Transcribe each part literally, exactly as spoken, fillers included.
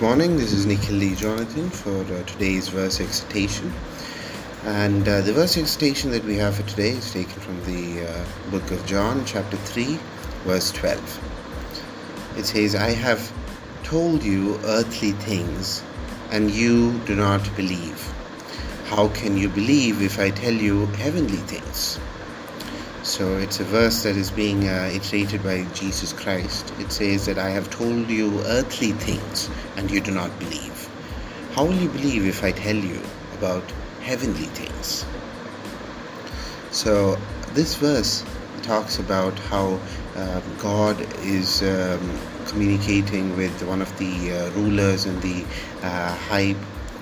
Good morning, this is Nikhil D. Jonathan for uh, today's verse exhortation. And uh, the verse exhortation that we have for today is taken from the uh, book of John, chapter three, verse twelve. It says, "I have told you earthly things, and you do not believe. How can you believe if I tell you heavenly things?" So it's a verse that is being uh, iterated by Jesus Christ. It says that I have told you earthly things and you do not believe. How will you believe if I tell you about heavenly things? So this verse talks about how uh, God is um, communicating with one of the uh, rulers and the uh, high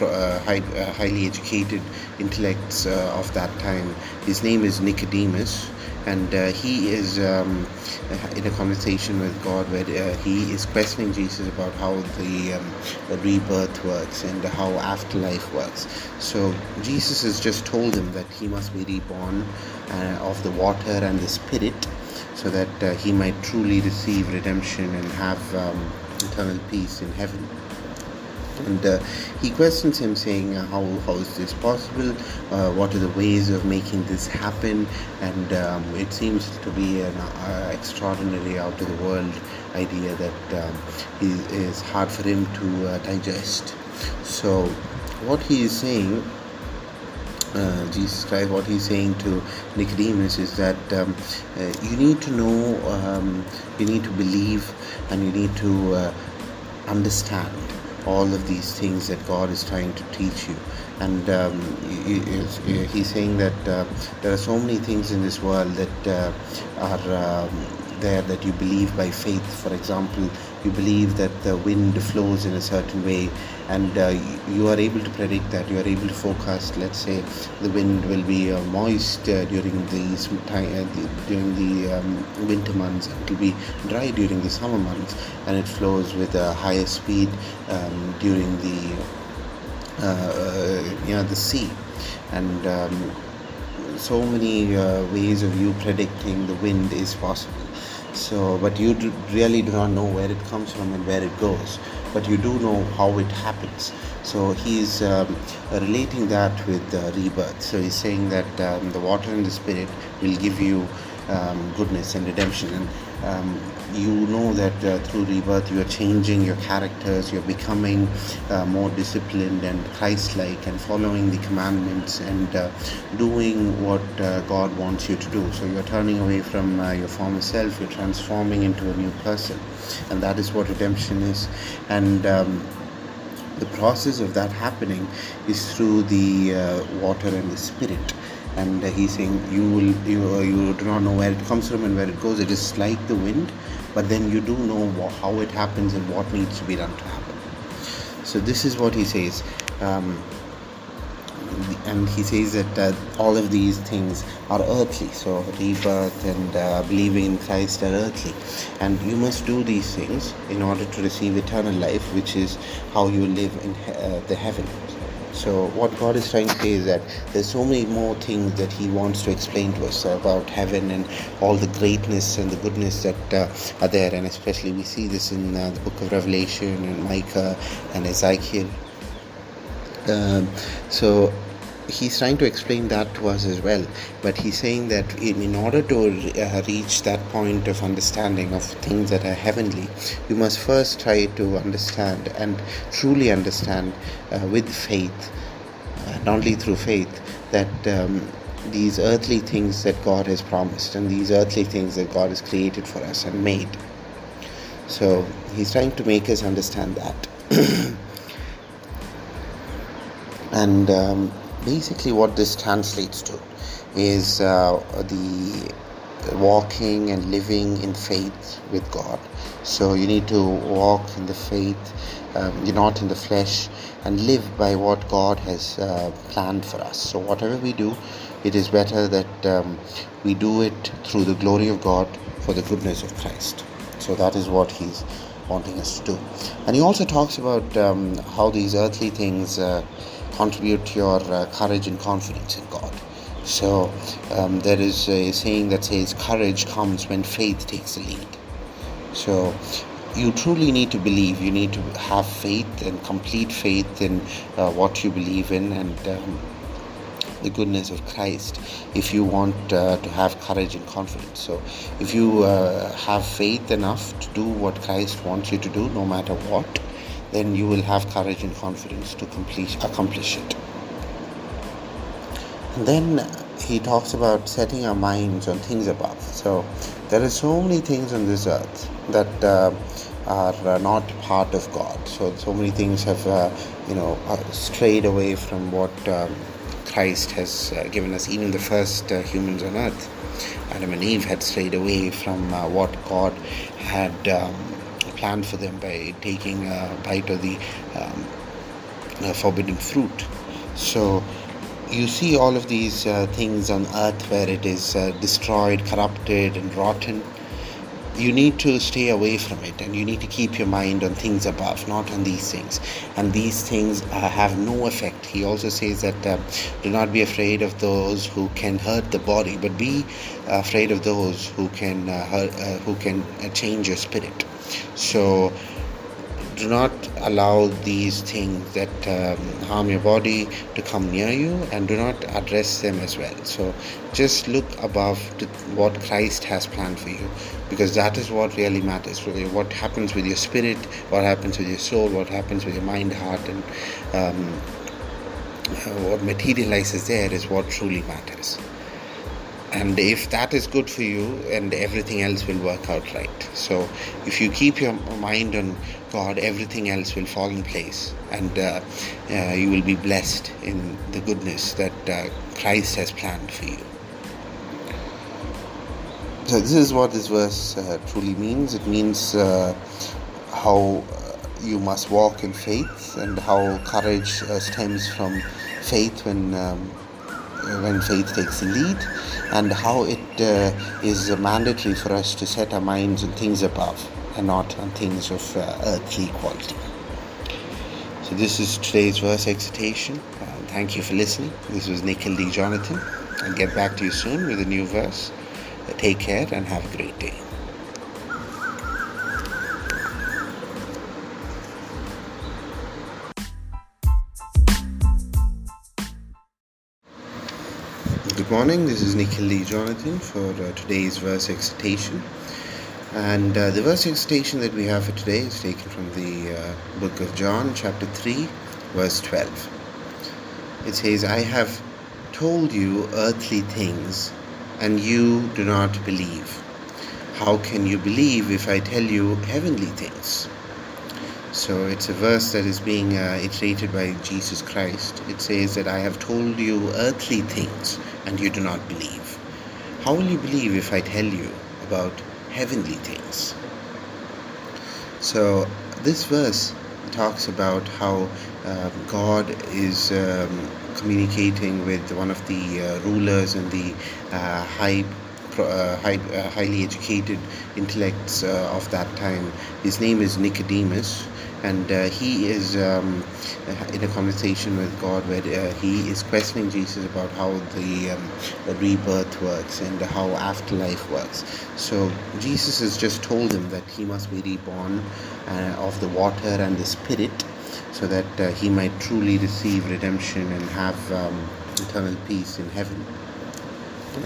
Uh, high, uh, highly educated intellects uh, of that time. His name is Nicodemus, and uh, he is um, in a conversation with God where uh, he is questioning Jesus about how the, um, the rebirth works and how afterlife works. So Jesus has just told him that he must be reborn uh, of the water and the spirit, so that uh, he might truly receive redemption and have um, eternal peace in heaven. And uh, he questions him, saying, uh, how, how is this possible? Uh, what are the ways of making this happen? And um, it seems to be an uh, extraordinary, out-of-the-world idea that um, is, is hard for him to uh, digest. So what he is saying, uh, Jesus Christ, what he is saying to Nicodemus is that um, uh, you need to know, um, you need to believe, and you need to uh, understand all of these things that God is trying to teach you. And um, he, he, he's saying that uh, there are so many things in this world that uh, are um, there that you believe by faith. For example, you believe that the wind flows in a certain way, and uh, you are able to predict that. You are able to forecast, let's say, the wind will be uh, moist uh, during these time, uh, the, during the um, winter months. It will be dry during the summer months, and it flows with a higher speed um, during the uh, uh, you know the sea. And um, so many uh, ways of you predicting the wind is possible. So, but you do really do not know where it comes from and where it goes, but you do know how it happens. So he's um, relating that with uh, rebirth. So he's saying that um, the water and the spirit will give you um, goodness and redemption. And um, you know that uh, through rebirth you are changing your characters, you're becoming uh, more disciplined and Christ-like, and following the commandments, and uh, doing what uh, God wants you to do. So you're turning away from uh, your former self, you're transforming into a new person, and that is what redemption is. And um, the process of that happening is through the uh, water and the spirit. And he's saying you will you, you do not know where it comes from and where it goes. It is like the wind, but then you do know how it happens and what needs to be done to happen. So this is what he says, um, and he says that uh, all of these things are earthly. So rebirth and uh, believing in Christ are earthly, and you must do these things in order to receive eternal life, which is how you live in he- uh, the heavens. So what God is trying to say is that there's so many more things that he wants to explain to us about heaven and all the greatness and the goodness that uh, are there. And especially we see this in uh, the book of Revelation and Micah and Ezekiel. Um, so he's trying to explain that to us as well. But he's saying that in, in order to uh, reach that point of understanding of things that are heavenly, you must first try to understand and truly understand uh, with faith, uh, not only through faith, that um, these earthly things that God has promised and these earthly things that God has created for us and made. So he's trying to make us understand that. And um, basically what this translates to is uh, the walking and living in faith with God. So you need to walk in the faith, um, you're not in the flesh, and live by what God has uh, planned for us. So whatever we do, it is better that um, we do it through the glory of God, for the goodness of Christ. So that is what he's wanting us to do. And he also talks about um, how these earthly things uh, contribute to your uh, courage and confidence in God. So um, there is a saying that says courage comes when faith takes the lead. So you truly need to believe. You need to have faith and complete faith in uh, what you believe in and um, the goodness of Christ if you want uh, to have courage and confidence. So if you uh, have faith enough to do what Christ wants you to do, no matter what, then you will have courage and confidence to complete accomplish it. And then he talks about setting our minds on things above. So there are so many things on this earth that uh, are not part of God. So so many things have uh, you know strayed away from what um, Christ has uh, given us. Even the first uh, humans on earth, Adam and Eve, had strayed away from uh, what God had um, planned for them by taking a bite of the um, uh, forbidden fruit. So you see all of these uh, things on earth where it is uh, destroyed, corrupted and rotten. You need to stay away from it, and you need to keep your mind on things above, not on these things. And these things uh, have no effect. He also says that uh, do not be afraid of those who can hurt the body, but be afraid of those who can uh, hurt, uh, who can uh, change your spirit. So do not allow these things that um, harm your body to come near you, and do not address them as well. So just look above to what Christ has planned for you, because that is what really matters. Really, what happens with your spirit, what happens with your soul, what happens with your mind, heart, and um, what materializes there is what truly matters. And if that is good for you, and everything else will work out right. So if you keep your mind on God, everything else will fall in place, and uh, uh, you will be blessed in the goodness that uh, Christ has planned for you. So this is what this verse uh, truly means. It means uh, how you must walk in faith, and how courage uh, stems from faith when um, when faith takes the lead, and how it uh, is mandatory for us to set our minds on things above and not on things of uh, earthly quality. So this is today's verse exhortation. Uh, thank you for listening. This was Nikhil D. Jonathan. I'll get back to you soon with a new verse. Uh, take care and have a great day. Good morning, this is Nikhil D. Jonathan for uh, today's verse exhortation. And uh, the verse exhortation that we have for today is taken from the uh, book of John, chapter three, verse twelve. It says, I have told you earthly things, and you do not believe. How can you believe if I tell you heavenly things? So it's a verse that is being uh, iterated by Jesus Christ. It says that I have told you earthly things and you do not believe. How will you believe if I tell you about heavenly things? So this verse talks about how uh, God is um, communicating with one of the uh, rulers and the uh, high Uh, high, uh, highly educated intellects uh, of that time. His name is Nicodemus, and uh, he is um, in a conversation with God where uh, he is questioning Jesus about how the, um, the rebirth works and how afterlife works. So Jesus has just told him that he must be reborn uh, of the water and the spirit, so that uh, he might truly receive redemption and have um, eternal peace in heaven.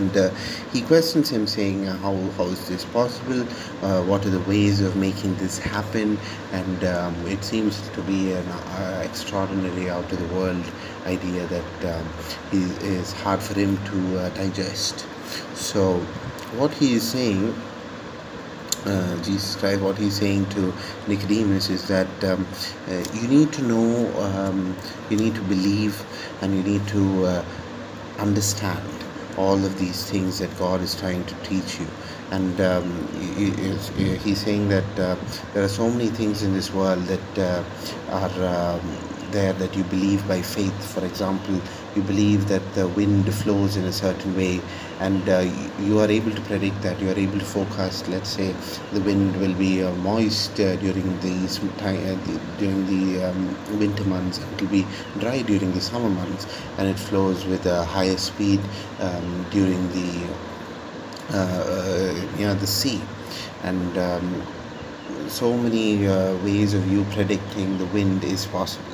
And uh, he questions him, saying, how, how is this possible? Uh, what are the ways of making this happen? And um, it seems to be an uh, extraordinary, out-of-the-world idea that um, is, is hard for him to uh, digest. So what he is saying, uh, Jesus Christ, what he is saying to Nicodemus is that um, uh, you need to know, um, you need to believe, and you need to uh, understand all of these things that God is trying to teach you. And um, he, he, he's saying that uh, there are so many things in this world that uh, are um, there that you believe by faith. For example, you believe that the wind flows in a certain way, and uh, you are able to predict that. You are able to forecast, let's say, the wind will be uh, moist uh, during these time, uh, the, during the um, winter months. It will be dry during the summer months, and it flows with a higher speed um, during the uh, uh, you know the sea, and um, so many uh, ways of you predicting the wind is possible.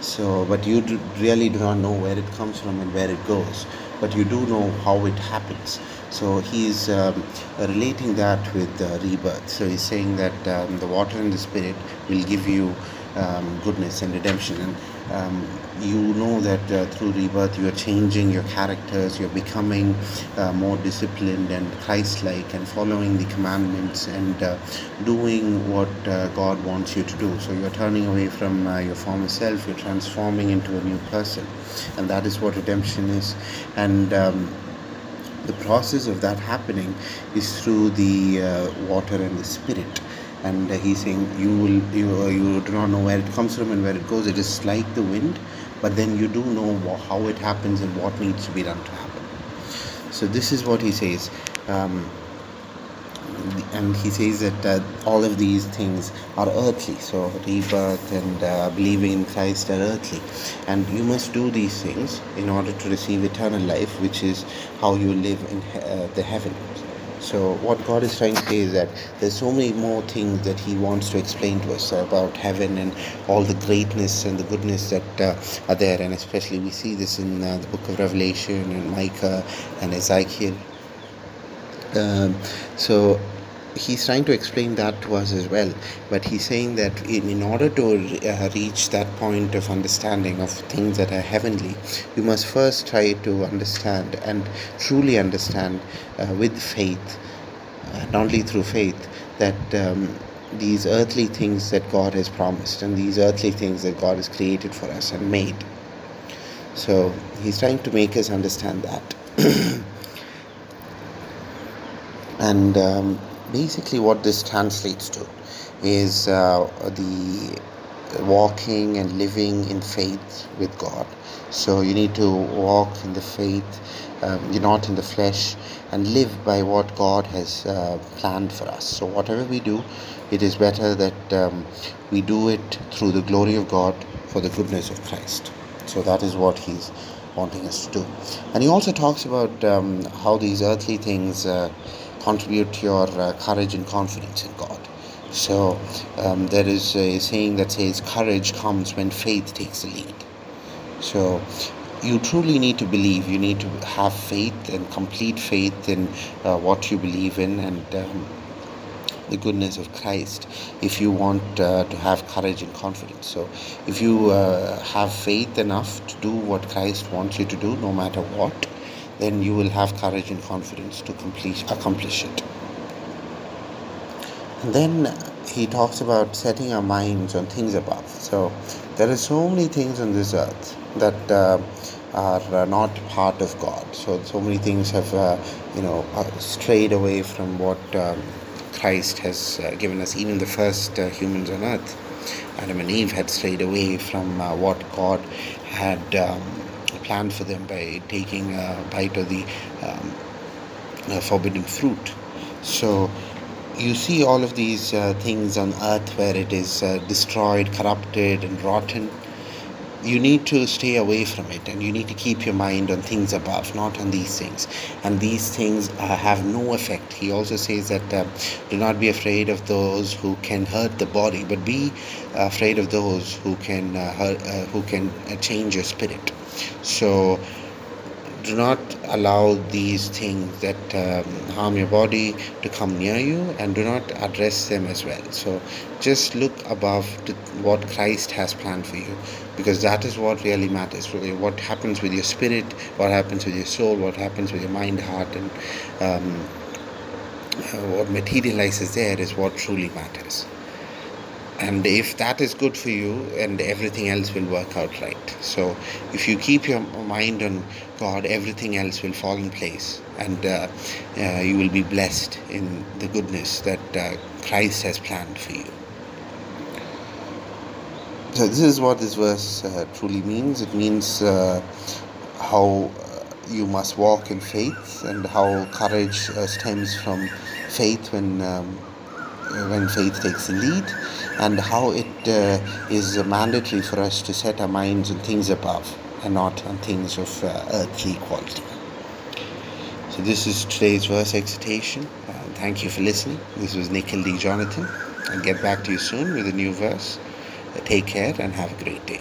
So, but you do, really do not know where it comes from and where it goes, but you do know how it happens. So he's um, relating that with uh, rebirth. So he's saying that um, the water and the spirit will give you um, goodness and redemption, and um, you know that uh, through rebirth you are changing your characters, you're becoming uh, more disciplined and Christ-like and following the commandments and uh, doing what uh, God wants you to do. So you're turning away from uh, your former self, you're transforming into a new person, and that is what redemption is. And um, the process of that happening is through the uh, water and the spirit. And uh, he's saying you will you, uh, you do not know where it comes from and where it goes. It is like the wind, but then you do know how it happens and what needs to be done to happen. So this is what he says, um, and he says that uh, all of these things are earthly. So rebirth and uh, believing in Christ are earthly, and you must do these things in order to receive eternal life, which is how you live in he- uh, the heaven. So what God is trying to say is that there's so many more things that he wants to explain to us about heaven and all the greatness and the goodness that uh, are there. And especially we see this in uh, the book of Revelation and Micah and Ezekiel. Um, so he's trying to explain that to us as well. But he's saying that in, in order to uh, reach that point of understanding of things that are heavenly, you must first try to understand and truly understand uh, with faith, uh, not only through faith, that um, these earthly things that God has promised and these earthly things that God has created for us and made. So he's trying to make us understand that. And um, basically what this translates to is uh, the walking and living in faith with God. So you need to walk in the faith, um, you're not in the flesh, and live by what God has uh, planned for us. So whatever we do, it is better that um, we do it through the glory of God for the goodness of Christ. So that is what he's wanting us to do. And he also talks about um, how these earthly things uh, contribute to your uh, courage and confidence in God. So um, there is a saying that says courage comes when faith takes the lead. So you truly need to believe, you need to have faith and complete faith in uh, what you believe in and um, the goodness of Christ if you want uh, to have courage and confidence. So if you uh, have faith enough to do what Christ wants you to do no matter what, then you will have courage and confidence to complete, accomplish it. And then he talks about setting our minds on things above. So there are so many things on this earth that uh, are not part of God. So so many things have, uh, you know, strayed away from what um, Christ has uh, given us. Even the first uh, humans on earth, Adam and Eve, had strayed away from uh, what God had Um, planned for them by taking a bite of the um, uh, forbidden fruit. So you see all of these uh, things on earth where it is uh, destroyed, corrupted and rotten. You need to stay away from it, and you need to keep your mind on things above, not on these things. And these things uh, have no effect. He also says that uh, do not be afraid of those who can hurt the body, but be afraid of those who can uh, hurt, uh, who can uh, change your spirit. So do not allow these things that um, harm your body to come near you, and do not address them as well. So just look above to what Christ has planned for you, because that is what really matters. What happens with your spirit, what happens with your soul, what happens with your mind, heart, and um, what materializes there is what truly matters. And if that is good for you, and everything else will work out right. So if you keep your mind on God, everything else will fall in place, and uh, uh, you will be blessed in the goodness that uh, Christ has planned for you. So this is what this verse uh, truly means. It means uh, how you must walk in faith, and how courage uh, stems from faith when um, when faith takes the lead, and how it uh, is mandatory for us to set our minds on things above and not on things of uh, earthly quality. So this is today's verse exhortation. Uh, thank you for listening. This was Nikhil D. Jonathan. I'll get back to you soon with a new verse. Take care and have a great day.